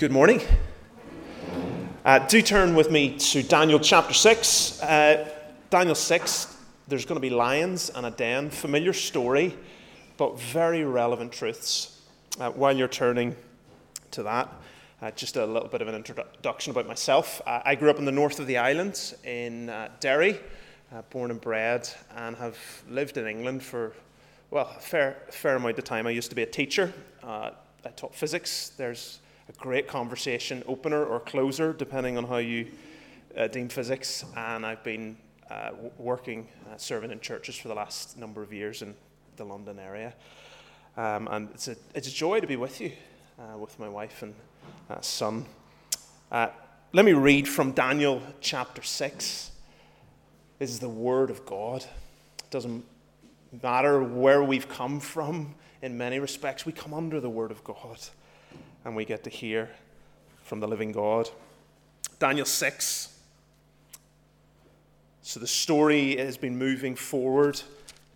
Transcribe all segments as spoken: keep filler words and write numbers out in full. Good morning. Uh, do turn with me to Daniel chapter six. Uh, Daniel six, there's going to be lions and a den. Familiar story, but very relevant truths. Uh, while you're turning to that, uh, just a little bit of an introduction about myself. Uh, I grew up in the north of the island in uh, Derry, uh, born and bred, and have lived in England for, well, a fair, fair amount of time. I used to be a teacher. Uh, I taught physics. There's a great conversation opener or closer, depending on how you uh, deem physics. And I've been uh, w- working, uh, serving in churches for the last number of years in the London area. Um, and it's a it's a joy to be with you, uh, with my wife and uh, son. Uh, let me read from Daniel chapter six. This is the word of God. It doesn't matter where we've come from in many respects. We come under the word of God. And we get to hear from the living God. Daniel six. So the story has been moving forward.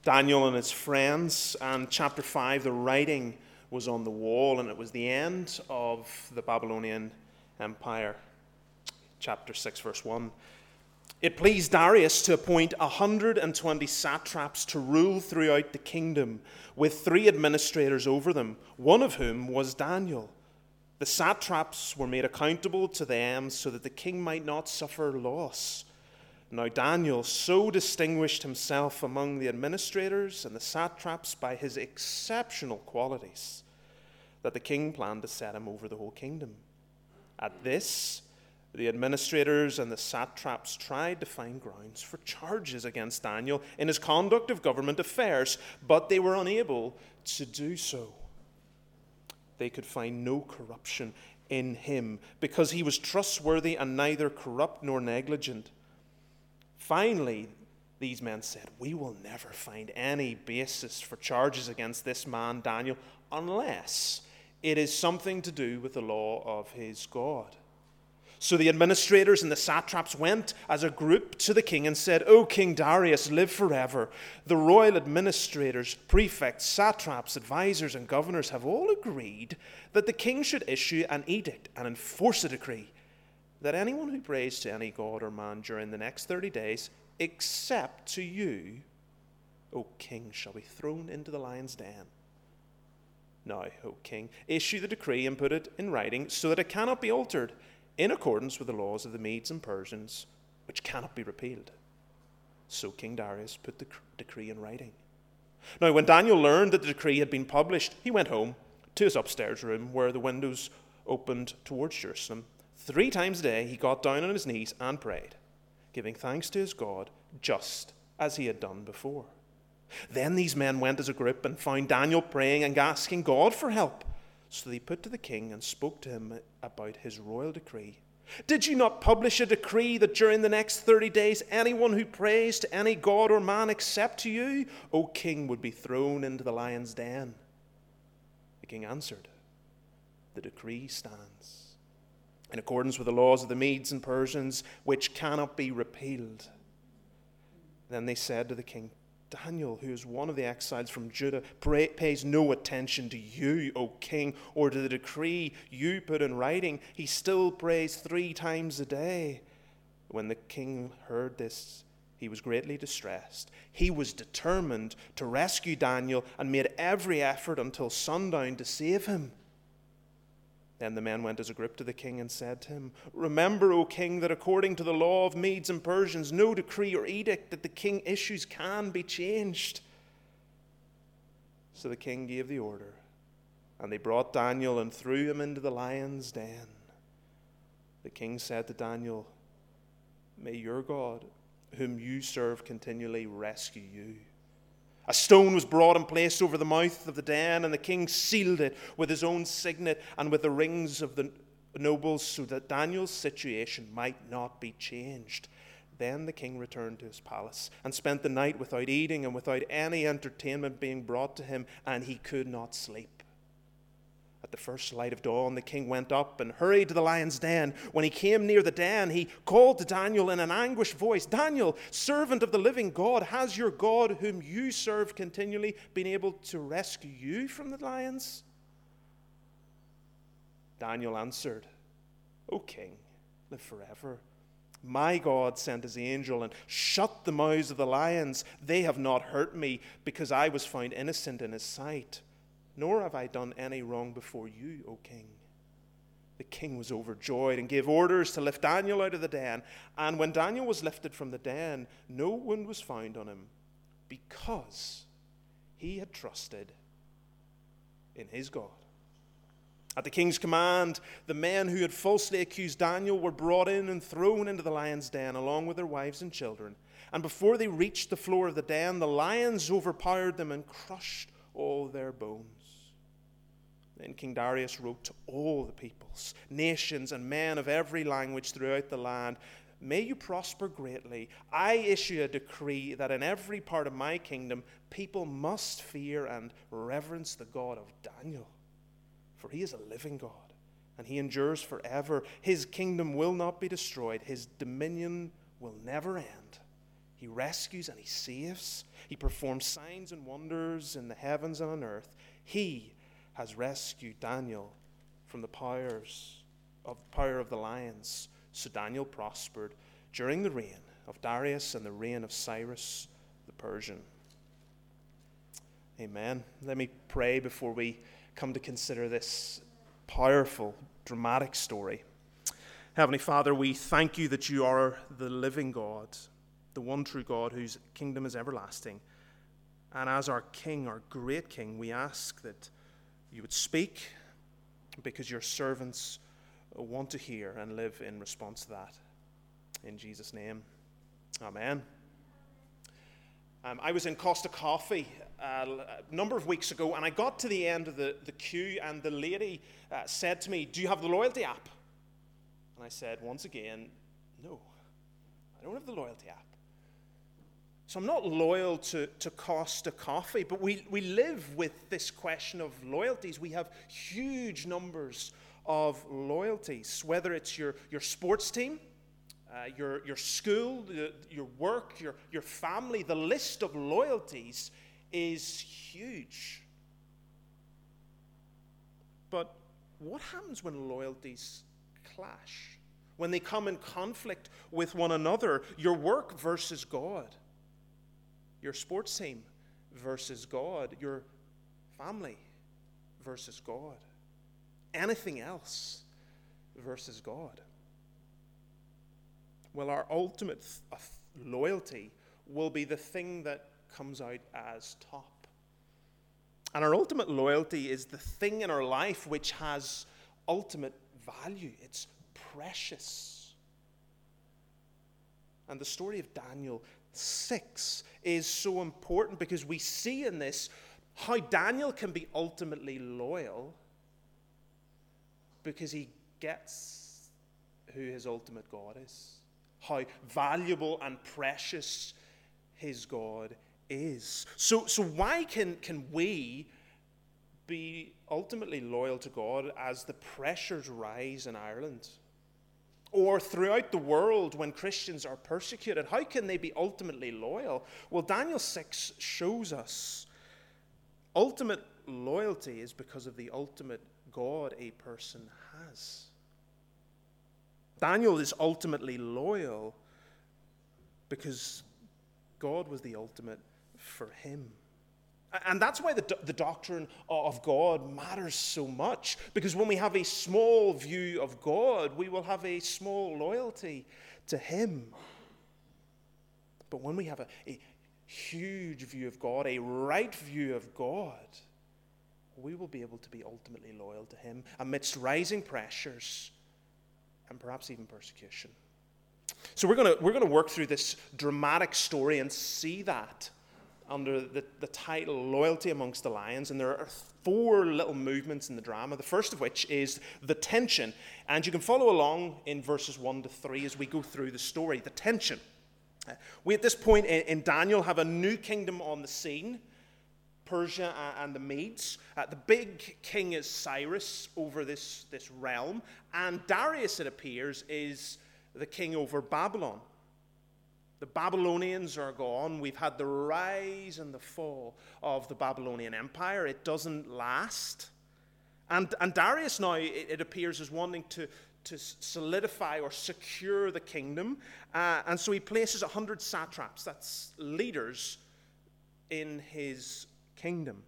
Daniel and his friends. And chapter five, the writing was on the wall. And it was the end of the Babylonian Empire. Chapter six, verse one. It pleased Darius to appoint one hundred twenty satraps to rule throughout the kingdom, with three administrators over them, one of whom was Daniel. The satraps were made accountable to them so that the king might not suffer loss. Now Daniel so distinguished himself among the administrators and the satraps by his exceptional qualities that the king planned to set him over the whole kingdom. At this, the administrators and the satraps tried to find grounds for charges against Daniel in his conduct of government affairs, but they were unable to do so. They could find no corruption in him, because he was trustworthy and neither corrupt nor negligent. Finally, these men said, "We will never find any basis for charges against this man, Daniel, unless it is something to do with the law of his God." So the administrators and the satraps went as a group to the king and said, "O King Darius, live forever. The royal administrators, prefects, satraps, advisors, and governors have all agreed that the king should issue an edict and enforce a decree that anyone who prays to any god or man during the next thirty days, except to you, O king, shall be thrown into the lion's den. Now, O king, issue the decree and put it in writing so that it cannot be altered, in accordance with the laws of the Medes and Persians, which cannot be repealed." So King Darius put the decree in writing. Now, when Daniel learned that the decree had been published, he went home to his upstairs room where the windows opened towards Jerusalem. Three times a day he got down on his knees and prayed, giving thanks to his God, just as he had done before. Then these men went as a group and found Daniel praying and asking God for help. So they put to the king and spoke to him about his royal decree. "Did you not publish a decree that during the next thirty days anyone who prays to any god or man except to you, O king, would be thrown into the lion's den?" The king answered, "The decree stands, in accordance with the laws of the Medes and Persians, which cannot be repealed." Then they said to the king, "Daniel, who is one of the exiles from Judah, pray, pays no attention to you, O king, or to the decree you put in writing. He still prays three times a day." When the king heard this, he was greatly distressed. He was determined to rescue Daniel and made every effort until sundown to save him. Then the men went as a group to the king and said to him, "Remember, O king, that according to the law of Medes and Persians, no decree or edict that the king issues can be changed." So the king gave the order, and they brought Daniel and threw him into the lion's den. The king said to Daniel, "May your God, whom you serve continually, rescue you." A stone was brought and placed over the mouth of the den, and the king sealed it with his own signet and with the rings of the nobles, so that Daniel's situation might not be changed. Then the king returned to his palace and spent the night without eating and without any entertainment being brought to him, and he could not sleep. At the first light of dawn, the king went up and hurried to the lion's den. When he came near the den, he called to Daniel in an anguished voice, "Daniel, servant of the living God, has your God, whom you serve continually, been able to rescue you from the lions?" Daniel answered, O King, live forever. My God sent his angel and shut the mouths of the lions. They have not hurt me, because I was found innocent in his sight. Nor have I done any wrong before you, O King. The king was overjoyed and gave orders to lift Daniel out of the den. And when Daniel was lifted from the den, no wound was found on him, because he had trusted in his God. At the king's command, the men who had falsely accused Daniel were brought in and thrown into the lion's den, along with their wives and children. And before they reached the floor of the den, the lions overpowered them and crushed all their bones. Then King Darius wrote to all the peoples, nations, and men of every language throughout the land, "May you prosper greatly. I issue a decree that in every part of my kingdom, people must fear and reverence the God of Daniel. For he is a living God, and he endures forever. His kingdom will not be destroyed. His dominion will never end. He rescues and he saves. He performs signs and wonders in the heavens and on earth. He has rescued Daniel from the powers of power of the lions." So Daniel prospered during the reign of Darius and the reign of Cyrus the Persian. Amen. Let me pray before we come to consider this powerful, dramatic story. Heavenly Father, we thank you that you are the living God, the one true God whose kingdom is everlasting. And as our King, our great King, we ask that you would speak, because your servants want to hear and live in response to that. In Jesus' name, amen. Um, I was in Costa Coffee uh, a number of weeks ago, and I got to the end of the, the queue, and the lady uh, said to me, "Do you have the loyalty app?" And I said, once again, "No, I don't have the loyalty app." So I'm not loyal to, to Costa Coffee, but we, we live with this question of loyalties. We have huge numbers of loyalties, whether it's your, your sports team, uh, your, your school, your, your work, your, your family. The list of loyalties is huge. But what happens when loyalties clash, when they come in conflict with one another? Your work versus God. Your sports team versus God. Your family versus God. Anything else versus God. Well, our ultimate th- loyalty will be the thing that comes out as top. And our ultimate loyalty is the thing in our life which has ultimate value. It's precious. And the story of Daniel six is so important, because we see in this how Daniel can be ultimately loyal, because he gets who his ultimate God is, how valuable and precious his God is. So, so why can, can we be ultimately loyal to God as the pressures rise in Ireland? Or throughout the world when Christians are persecuted, how can they be ultimately loyal? Well, Daniel six shows us ultimate loyalty is because of the ultimate God a person has. Daniel is ultimately loyal because God was the ultimate for him. And that's why the, the doctrine of God matters so much. Because when we have a small view of God, we will have a small loyalty to him. But when we have a, a huge view of God, a right view of God, we will be able to be ultimately loyal to him amidst rising pressures and perhaps even persecution. So we're going to we're going to work through this dramatic story and see that under the, the title Loyalty Amongst the Lions. And there are four little movements in the drama, the first of which is the tension. And you can follow along in verses one to three as we go through the story, the tension. We, at this point in, in Daniel, have a new kingdom on the scene, Persia and the Medes. Uh, the big king is Cyrus over this, this realm, and Darius, it appears, is the king over Babylon. The Babylonians are gone. We've had the rise and the fall of the Babylonian Empire. It doesn't last. And, and Darius now, it, it appears, is wanting to, to solidify or secure the kingdom. Uh, and so he places a hundred satraps, that's leaders, in his kingdom.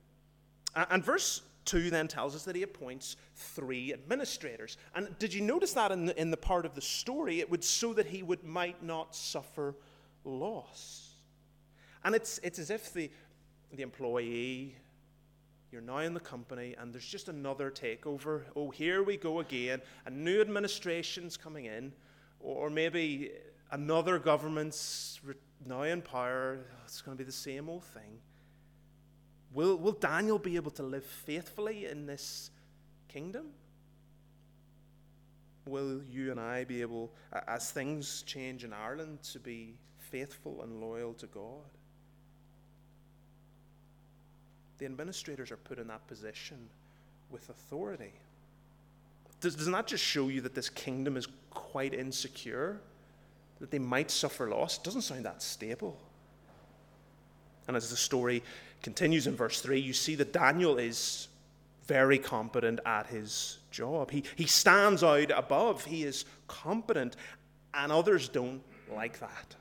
Uh, and verse two then tells us that he appoints three administrators. And did you notice that in the, in the part of the story? It would so that he would might not suffer loss. And it's it's as if the the employee, you're now in the company, and there's just another takeover. Oh, here we go again. A new administration's coming in, or maybe another government's now in power. Oh, it's going to be the same old thing. Will, will Daniel be able to live faithfully in this kingdom? Will you and I be able, as things change in Ireland, to be faithful and loyal to God? The administrators are put in that position with authority. Does, doesn't that just show you that this kingdom is quite insecure? That they might suffer loss? It doesn't sound that stable. And as the story continues in verse three, you see that Daniel is very competent at his job. He, he stands out above. He is competent, and others don't like that.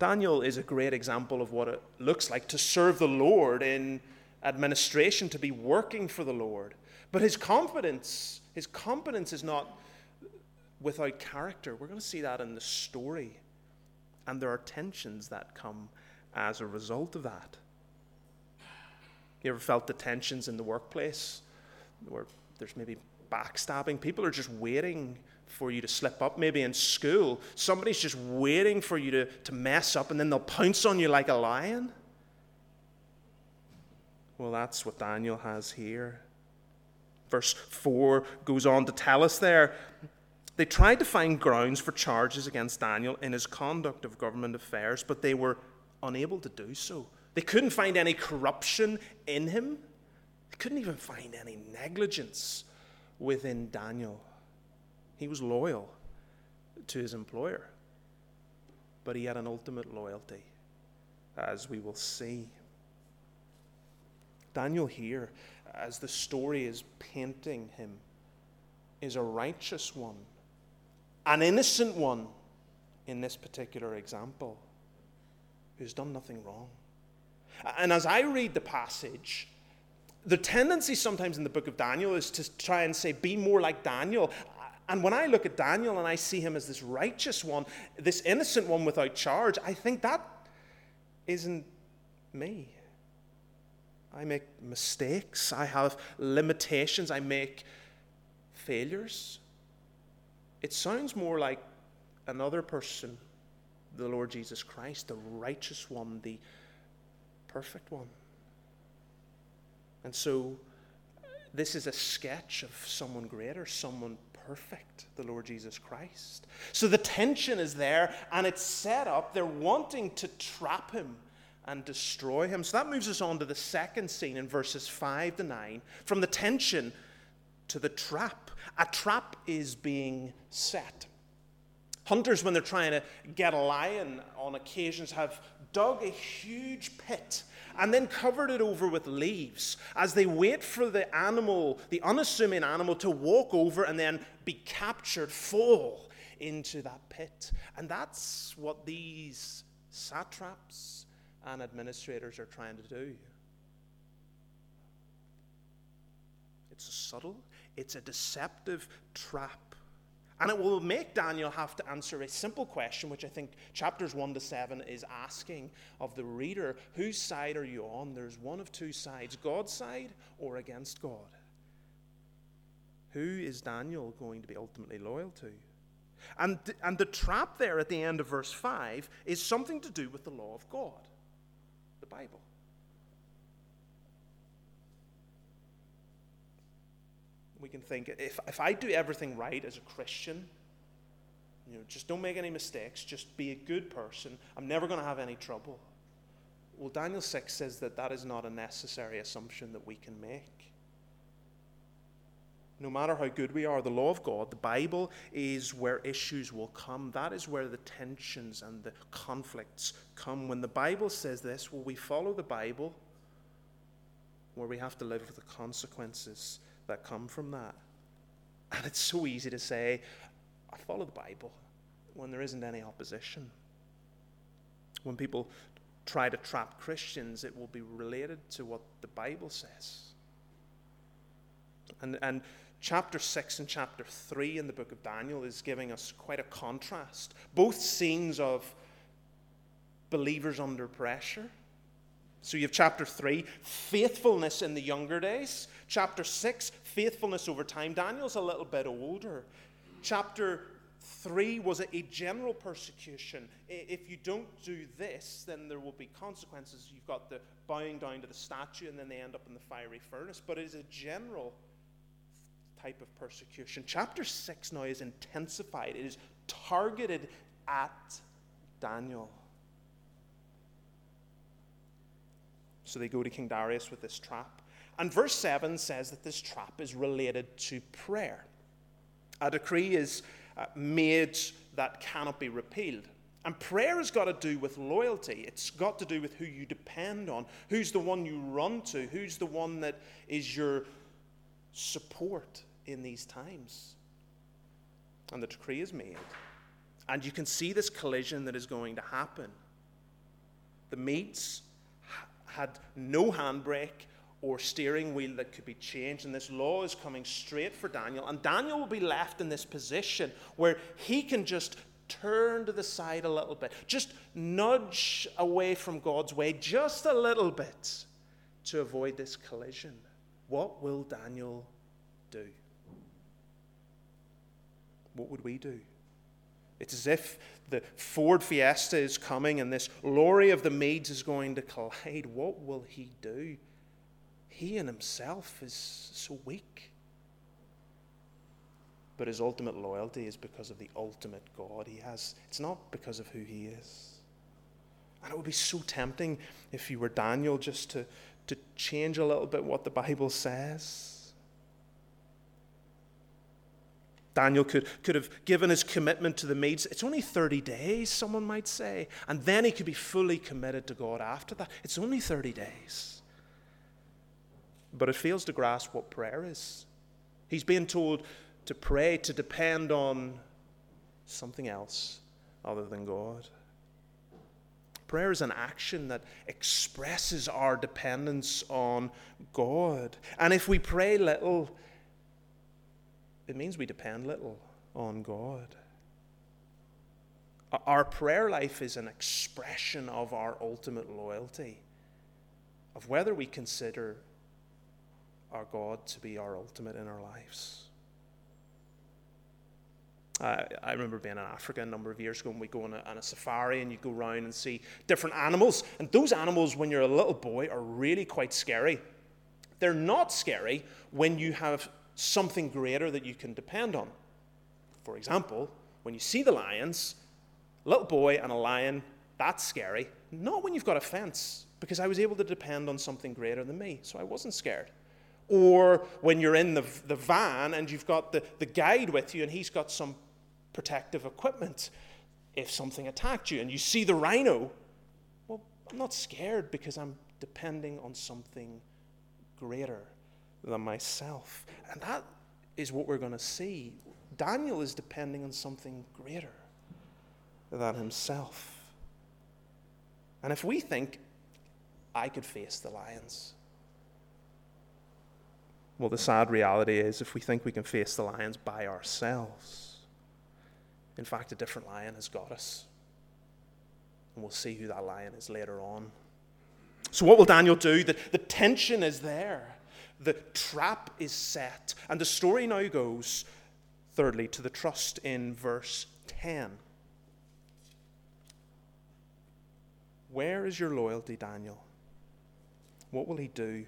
Daniel is a great example of what it looks like to serve the Lord in administration, to be working for the Lord. But his confidence, his competence is not without character. We're going to see that in the story. And there are tensions that come as a result of that. You ever felt the tensions in the workplace where there's maybe backstabbing? People are just waiting for you to slip up. Maybe in school, somebody's just waiting for you to, to mess up, and then they'll pounce on you like a lion. Well, that's what Daniel has here. Verse four goes on to tell us there, they tried to find grounds for charges against Daniel in his conduct of government affairs, but they were unable to do so. They couldn't find any corruption in him. They couldn't even find any negligence within Daniel. He was loyal to his employer, but he had an ultimate loyalty, as we will see. Daniel here, as the story is painting him, is a righteous one, an innocent one in this particular example, who's done nothing wrong. And as I read the passage, the tendency sometimes in the book of Daniel is to try and say, be more like Daniel. And when I look at Daniel and I see him as this righteous one, this innocent one without charge, I think that isn't me. I make mistakes. I have limitations. I make failures. It sounds more like another person, the Lord Jesus Christ, the righteous one, the perfect one. And so this is a sketch of someone greater, someone perfect, the Lord Jesus Christ. So the tension is there, and it's set up. They're wanting to trap him and destroy him. So that moves us on to the second scene in verses five to nine. From the tension to the trap. A trap is being set. Hunters, when they're trying to get a lion, on occasions have dug a huge pit and then covered it over with leaves as they wait for the animal, the unassuming animal, to walk over and then be captured, fall into that pit. And that's what these satraps and administrators are trying to do. It's a subtle, it's a deceptive trap. And it will make Daniel have to answer a simple question, which I think chapters one to seven is asking of the reader. Whose side are you on? There's one of two sides, God's side or against God. Who is Daniel going to be ultimately loyal to? And, and the trap there at the end of verse five is something to do with the law of God, the Bible. We can think, if if I do everything right as a Christian, you know, just don't make any mistakes, just be a good person, I'm never going to have any trouble. Well, Daniel six says that that is not a necessary assumption that we can make. No matter how good we are, the law of God, the Bible, is where issues will come. That is where the tensions and the conflicts come. When the Bible says this, well, we follow the Bible, where we have to live with the consequences that come from that. And it's so easy to say, I follow the Bible, when there isn't any opposition. When people try to trap Christians, it will be related to what the Bible says. And and chapter six and chapter three in the book of Daniel is giving us quite a contrast. Both scenes of believers under pressure. So you have chapter three, faithfulness in the younger days. Chapter six, faithfulness over time. Daniel's a little bit older. Chapter three was a general persecution. If you don't do this, then there will be consequences. You've got the bowing down to the statue, and then they end up in the fiery furnace. But it is a general type of persecution. Chapter six now is intensified. It is targeted at Daniel. So they go to King Darius with this trap. And verse seven says that this trap is related to prayer. A decree is Uh, made that cannot be repealed. And prayer has got to do with loyalty. It's got to do with who you depend on, who's the one you run to, who's the one that is your support in these times. And the decree is made. And you can see this collision that is going to happen. The Medes ha- had no handbrake or steering wheel that could be changed. And this law is coming straight for Daniel. And Daniel will be left in this position where he can just turn to the side a little bit, just nudge away from God's way just a little bit to avoid this collision. What will Daniel do? What would we do? It's as if the Ford Fiesta is coming and this lorry of the Medes is going to collide. What will he do? He in himself is so weak. But his ultimate loyalty is because of the ultimate God he has. It's not because of who he is. And it would be so tempting if you were Daniel just to, to change a little bit what the Bible says. Daniel could, could have given his commitment to the Medes. It's only thirty days, someone might say. And then he could be fully committed to God after that. It's only thirty days. But it fails to grasp what prayer is. He's being told to pray, to depend on something else other than God. Prayer is an action that expresses our dependence on God. And if we pray little, it means we depend little on God. Our prayer life is an expression of our ultimate loyalty, of whether we consider our God to be our ultimate in our lives. I, I remember being in Africa a number of years ago, and we go on a, on a safari, and you go around and see different animals. And those animals, when you're a little boy, are really quite scary. They're not scary when you have something greater that you can depend on. For example, when you see the lions, a little boy and a lion, that's scary. Not when you've got a fence, because I was able to depend on something greater than me, so I wasn't scared. Or when you're in the, the van and you've got the, the guide with you and he's got some protective equipment if something attacked you and you see the rhino, well, I'm not scared because I'm depending on something greater than myself. And that is what we're going to see. Daniel is depending on something greater than himself. And if we think, I could face the lions. Well, the sad reality is if we think we can face the lions by ourselves, in fact, a different lion has got us. And we'll see who that lion is later on. So what will Daniel do? The, the tension is there. The trap is set. And the story now goes, thirdly, to the trust in verse ten. Where is your loyalty, Daniel? What will he do?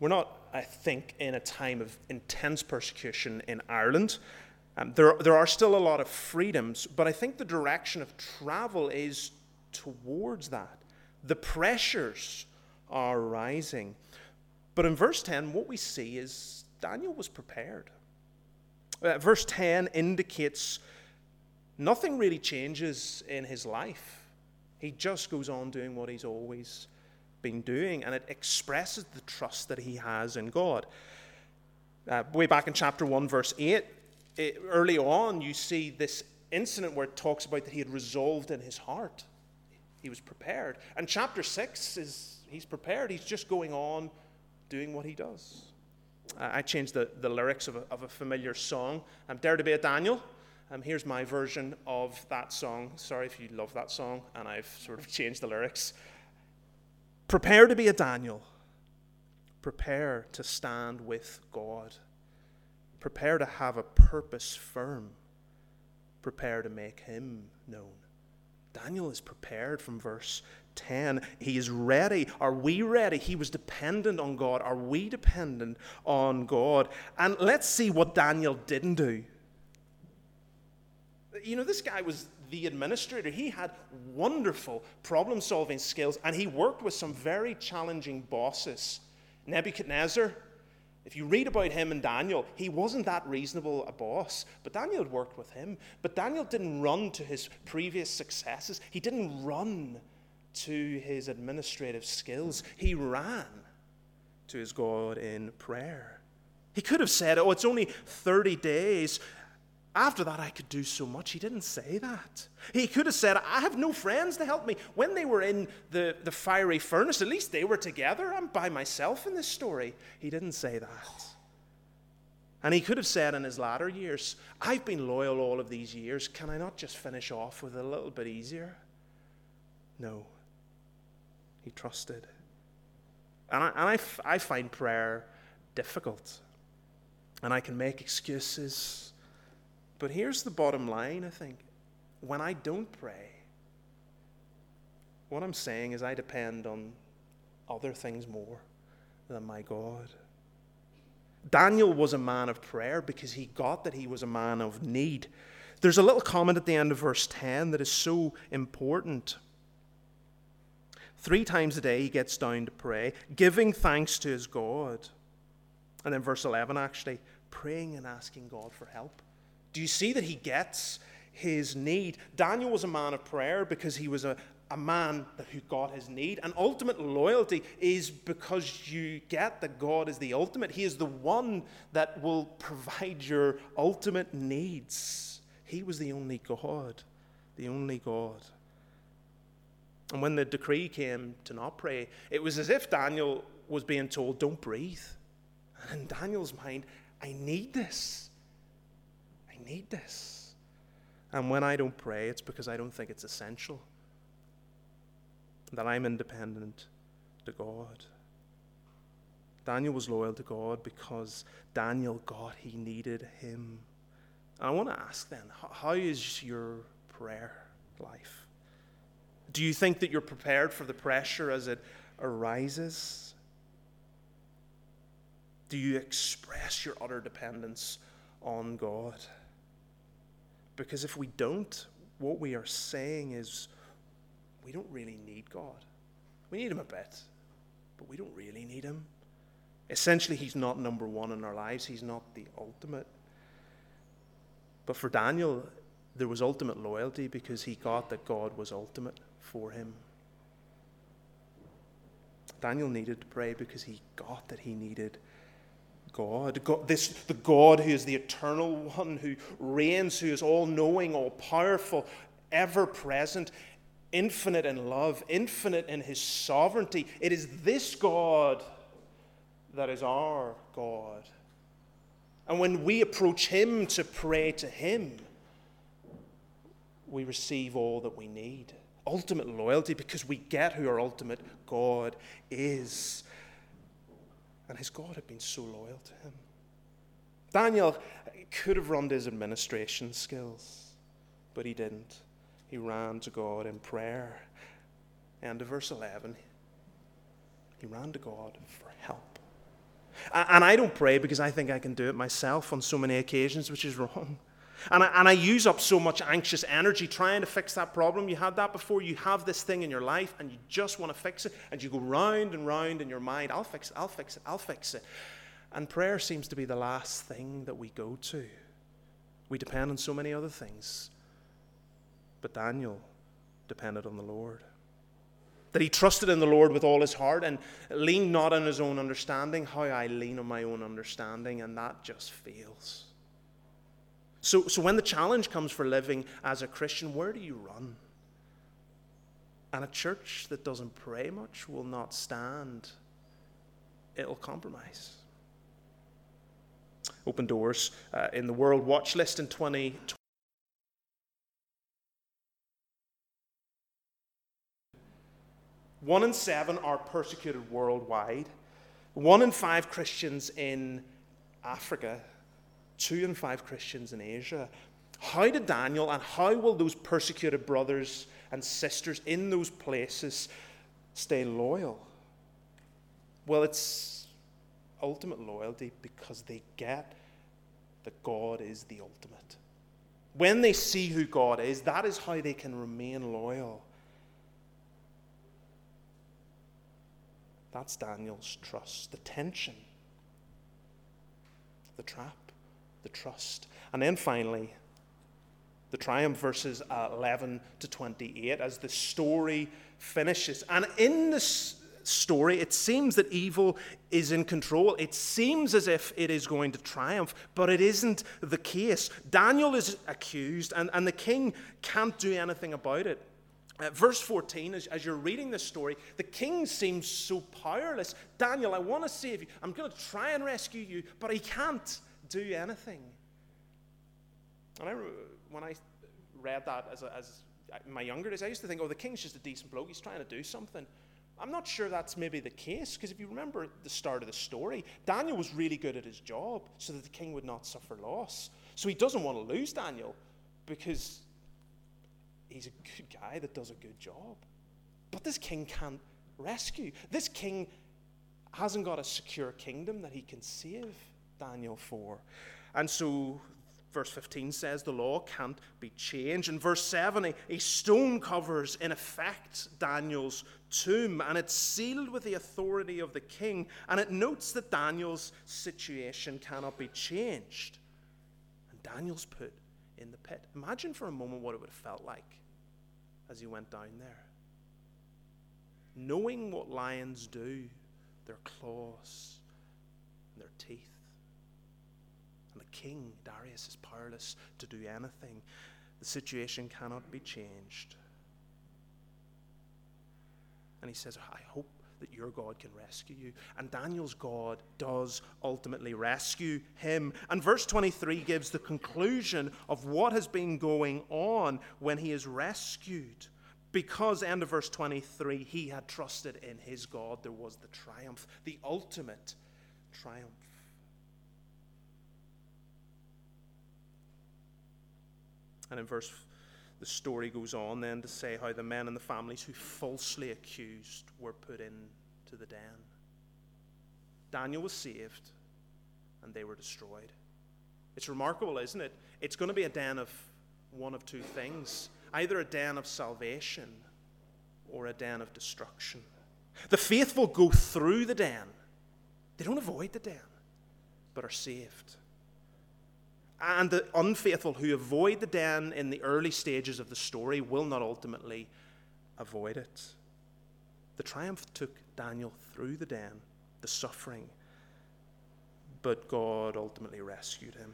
We're not, I think, in a time of intense persecution in Ireland. Um, there, there are still a lot of freedoms, but I think the direction of travel is towards that. The pressures are rising. But in verse ten, what we see is Daniel was prepared. Uh, verse ten indicates nothing really changes in his life. He just goes on doing what he's always been doing, and it expresses the trust that he has in God. Uh, way back in chapter one, verse eight, it, early on, you see this incident where it talks about that he had resolved in his heart. He was prepared. And chapter six is, he's prepared. He's just going on doing what he does. Uh, I changed the, the lyrics of a, of a familiar song, um, Dare to be a Daniel. Um, here's my version of that song. Sorry if you love that song, and I've sort of changed the lyrics. Prepare to be a Daniel. Prepare to stand with God. Prepare to have a purpose firm. Prepare to make him known. Daniel is prepared from verse ten. He is ready. Are we ready? He was dependent on God. Are we dependent on God? And let's see what Daniel didn't do. You know, this guy was the administrator. He had wonderful problem-solving skills, and he worked with some very challenging bosses. Nebuchadnezzar, if you read about him and Daniel, he wasn't that reasonable a boss, but Daniel had worked with him. But Daniel didn't run to his previous successes. He didn't run to his administrative skills. He ran to his God in prayer. He could have said, oh, it's only thirty days. After that, I could do so much. He didn't say that. He could have said, I have no friends to help me. When they were in the, the fiery furnace, at least they were together. I'm by myself in this story. He didn't say that. And he could have said in his latter years, I've been loyal all of these years. Can I not just finish off with a little bit easier? No. He trusted. And I, and I, I find prayer difficult. And I can make excuses. But here's the bottom line, I think. When I don't pray, what I'm saying is I depend on other things more than my God. Daniel was a man of prayer because he got that he was a man of need. There's a little comment at the end of verse ten that is so important. Three times a day he gets down to pray, giving thanks to his God. And then verse eleven, actually, praying and asking God for help. Do you see that he gets his need? Daniel was a man of prayer because he was a, a man who got his need. And ultimate loyalty is because you get that God is the ultimate. He is the one that will provide your ultimate needs. He was the only God, the only God. And when the decree came to not pray, it was as if Daniel was being told, don't breathe. And in Daniel's mind, I need this. need this. And when I don't pray, it's because I don't think it's essential that I'm independent to God. Daniel was loyal to God because Daniel got he needed him. I want to ask then, how is your prayer life? Do you think that you're prepared for the pressure as it arises? Do you express your utter dependence on God? Because if we don't, what we are saying is we don't really need God. We need him a bit, but we don't really need him. Essentially, he's not number one in our lives. He's not the ultimate. But for Daniel, there was ultimate loyalty because he got that God was ultimate for him. Daniel needed to pray because he got that he needed God, God, this the God who is the eternal one, who reigns, who is all-knowing, all-powerful, ever-present, infinite in love, infinite in his sovereignty. It is this God that is our God. And when we approach him to pray to him, we receive all that we need. Ultimate loyalty, because we get who our ultimate God is. And his God had been so loyal to him. Daniel could have run to his administration skills, but he didn't. He ran to God in prayer. And to verse eleven, he ran to God for help. And I don't pray because I think I can do it myself on so many occasions, which is wrong. And I, and I use up so much anxious energy trying to fix that problem. You had that before. You have this thing in your life and you just want to fix it. And you go round and round in your mind. I'll fix it, I'll fix it, I'll fix it. And prayer seems to be the last thing that we go to. We depend on so many other things. But Daniel depended on the Lord. that he trusted in the Lord with all his heart and leaned not on his own understanding. How I lean on my own understanding, and that just fails. So, so when the challenge comes for living as a Christian, where do you run? And a church that doesn't pray much will not stand. It'll compromise. Open doors uh, in the World Watch List in twenty twenty. One in seven are persecuted worldwide. One in five Christians in Africa. Two in five Christians in Asia. How did Daniel and how will those persecuted brothers and sisters in those places stay loyal? Well, it's ultimate loyalty because they get that God is the ultimate. When they see who God is, that is how they can remain loyal. That's Daniel's trust, the tension, the trap, the trust. And then finally, the triumph, verses eleven to twenty-eight, as the story finishes. And in this story, it seems that evil is in control. It seems as if it is going to triumph, but it isn't the case. Daniel is accused, and, and the king can't do anything about it. Uh, verse fourteen, as, as you're reading this story, the king seems so powerless. Daniel, I want to save you. I'm going to try and rescue you, but he can't do anything. And I when I read that as, a, as my younger days, I used to think, oh, the king's just a decent bloke. He's trying to do something. I'm not sure that's maybe the case, because if you remember at the start of the story, Daniel was really good at his job so that the king would not suffer loss. So he doesn't want to lose Daniel because he's a good guy that does a good job. But this king can't rescue. This king hasn't got a secure kingdom that he can save Daniel for. And so verse fifteen says the law can't be changed. In verse seven, a, a stone covers, in effect, Daniel's tomb, and it's sealed with the authority of the king, and it notes that Daniel's situation cannot be changed. And Daniel's put in the pit. Imagine for a moment what it would have felt like as he went down there. Knowing what lions do, their claws and their teeth. The king, Darius, is powerless to do anything. The situation cannot be changed. And he says, I hope that your God can rescue you. And Daniel's God does ultimately rescue him. And verse twenty-three gives the conclusion of what has been going on when he is rescued. Because, end of verse twenty-three, he had trusted in his God. There was the triumph, the ultimate triumph. And in verse, the story goes on then to say how the men and the families who falsely accused were put into the den. Daniel was saved, and they were destroyed. It's remarkable, isn't it? It's going to be a den of one of two things. Either a den of salvation or a den of destruction. The faithful go through the den. They don't avoid the den, but are saved. And the unfaithful who avoid the den in the early stages of the story will not ultimately avoid it. The triumph took Daniel through the den, the suffering, but God ultimately rescued him.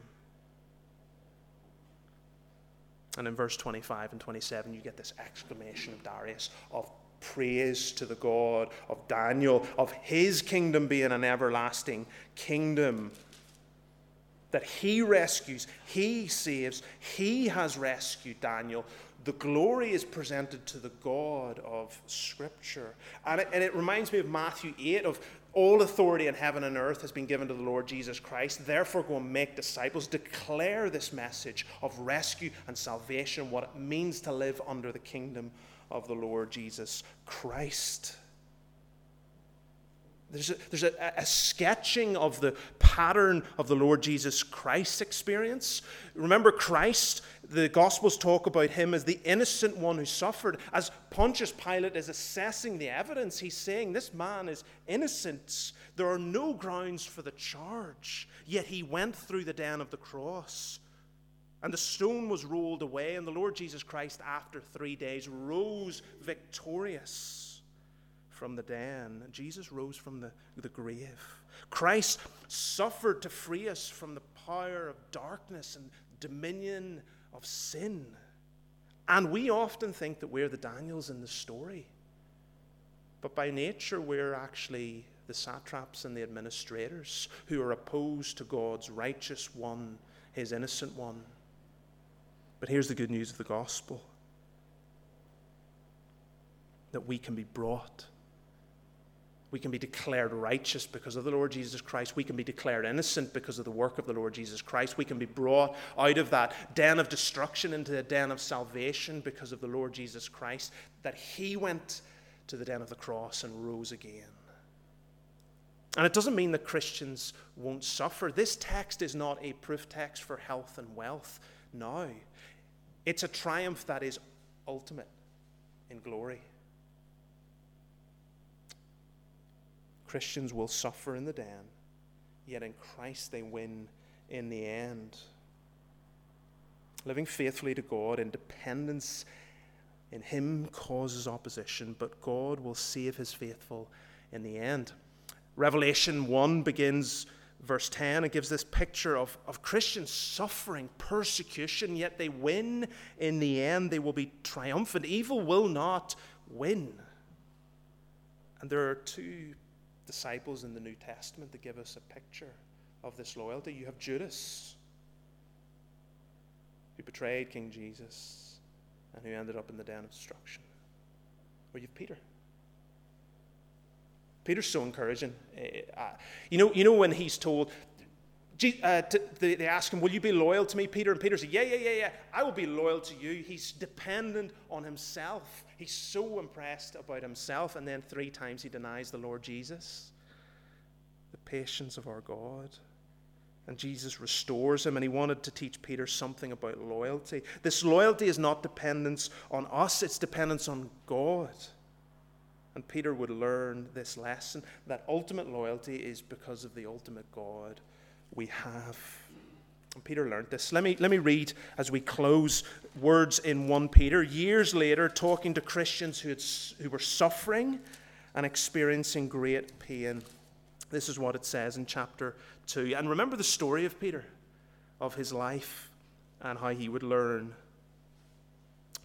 And in verse twenty-five and twenty-seven, you get this exclamation of Darius of praise to the God of Daniel, of his kingdom being an everlasting kingdom. That he rescues, he saves, he has rescued Daniel. The glory is presented to the God of Scripture. And it, and it reminds me of Matthew eight, of all authority in heaven and earth has been given to the Lord Jesus Christ. Therefore, go and make disciples. Declare this message of rescue and salvation, what it means to live under the kingdom of the Lord Jesus Christ. There's, a, there's a, a sketching of the pattern of the Lord Jesus Christ's experience. Remember Christ, the Gospels talk about him as the innocent one who suffered. As Pontius Pilate is assessing the evidence, he's saying, this man is innocent. There are no grounds for the charge. Yet he went through the den of the cross. And the stone was rolled away, and the Lord Jesus Christ, after three days, rose victorious. from the den. Jesus rose from the, the grave. Christ suffered to free us from the power of darkness and dominion of sin. And we often think that we're the Daniels in the story. But by nature, we're actually the satraps and the administrators who are opposed to God's righteous one, his innocent one. But here's the good news of the gospel, that we can be brought. We can be declared righteous because of the Lord Jesus Christ. We can be declared innocent because of the work of the Lord Jesus Christ. We can be brought out of that den of destruction into a den of salvation because of the Lord Jesus Christ, that he went to the den of the cross and rose again. And it doesn't mean that Christians won't suffer. This text is not a proof text for health and wealth. No. It's a triumph that is ultimate in glory. Christians will suffer in the den, yet in Christ they win in the end. Living faithfully to God in dependence in him causes opposition, but God will save his faithful in the end. Revelation one begins verse ten and gives this picture of, of Christians suffering persecution, yet they win in the end. They will be triumphant. Evil will not win. And there are two disciples in the New Testament that give us a picture of this loyalty. You have Judas, who betrayed King Jesus and who ended up in the den of destruction. Or you have Peter. Peter's so encouraging. You know, you know when he's told, uh, to, they, they ask him, will you be loyal to me, Peter? And Peter says, yeah, yeah, yeah, yeah, I will be loyal to you. He's dependent on himself. He's so impressed about himself. And then three times he denies the Lord Jesus. The patience of our God. And Jesus restores him, and he wanted to teach Peter something about loyalty. This loyalty is not dependence on us, it's dependence on God. And Peter would learn this lesson, that ultimate loyalty is because of the ultimate God we have. And Peter learned this. Let me, let me read, as we close, words in First Peter, years later, talking to Christians who, had, who were suffering and experiencing great pain. This is what it says in chapter two. And remember the story of Peter, of his life, and how he would learn.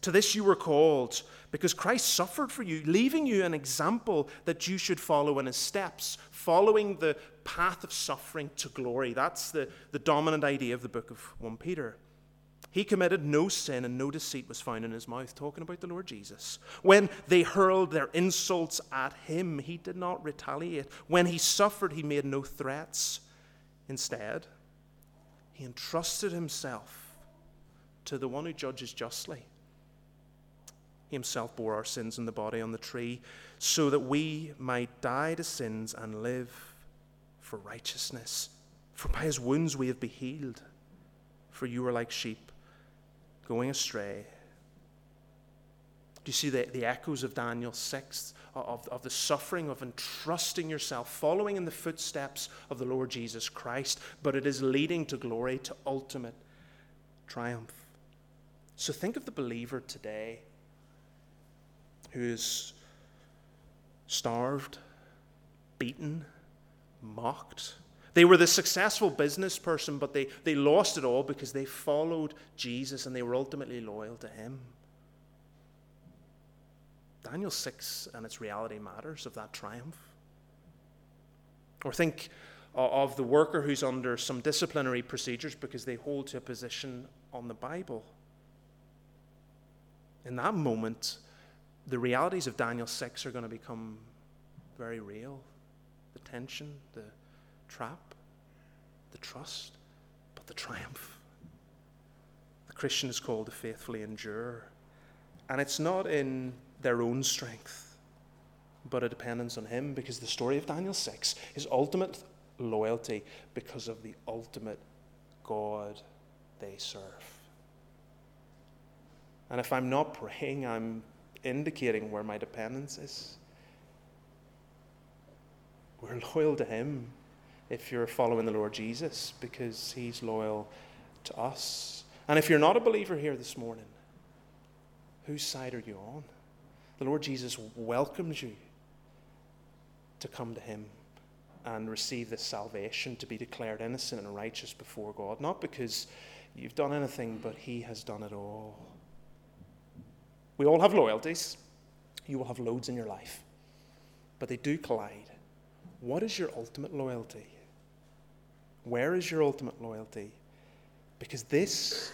To this you were called, because Christ suffered for you, leaving you an example that you should follow in his steps, following the path of suffering to glory. That's the, the dominant idea of the book of First Peter. He committed no sin, and no deceit was found in his mouth, talking about the Lord Jesus. When they hurled their insults at him, he did not retaliate. When he suffered, he made no threats. Instead, he entrusted himself to the one who judges justly. He himself bore our sins in the body on the tree, so that we might die to sins and live for righteousness. For by his wounds we have been healed. For you are like sheep going astray. Do you see the, the echoes of Daniel six, of, of the suffering, of entrusting yourself, following in the footsteps of the Lord Jesus Christ, but it is leading to glory, to ultimate triumph. So think of the believer today, who is starved, beaten, mocked. They were the successful business person, but they, they lost it all because they followed Jesus and they were ultimately loyal to him. Daniel six and its reality matters of that triumph. Or think of the worker who's under some disciplinary procedures because they hold to a position on the Bible. In that moment, the realities of Daniel six are going to become very real. The tension, the trap, the trust, but the triumph. The Christian is called to faithfully endure. And it's not in their own strength, but a dependence on him, because the story of Daniel six is ultimate loyalty because of the ultimate God they serve. And if I'm not praying, I'm indicating where my dependence is. We're loyal to him if you're following the Lord Jesus, because he's loyal to us. And if you're not a believer here this morning, whose side are you on? The Lord Jesus welcomes you to come to him and receive this salvation, to be declared innocent and righteous before God, not because you've done anything, but he has done it all. We all have loyalties. You will have loads in your life, but they do collide. What is your ultimate loyalty? Where is your ultimate loyalty? Because this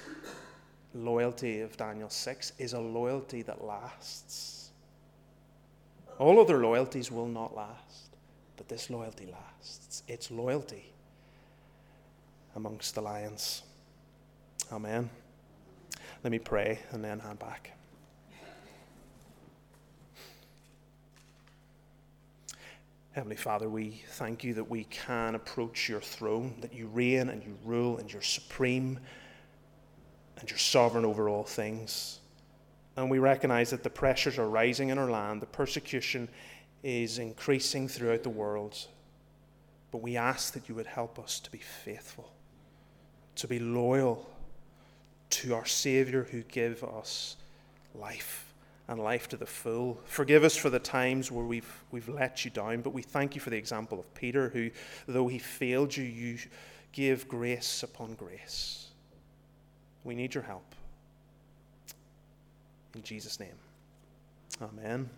loyalty of Daniel six is a loyalty that lasts. All other loyalties will not last, but this loyalty lasts. It's loyalty amongst the lions. Amen. Let me pray and then hand back. Heavenly Father, we thank you that we can approach your throne, that you reign and you rule and you're supreme and you're sovereign over all things. And we recognize that the pressures are rising in our land, the persecution is increasing throughout the world. But we ask that you would help us to be faithful, to be loyal to our Savior who gave us life. And life to the full. Forgive us for the times where we've we've let you down, but we thank you for the example of Peter, who, though he failed you, you gave grace upon grace. We need your help. In Jesus' name. Amen.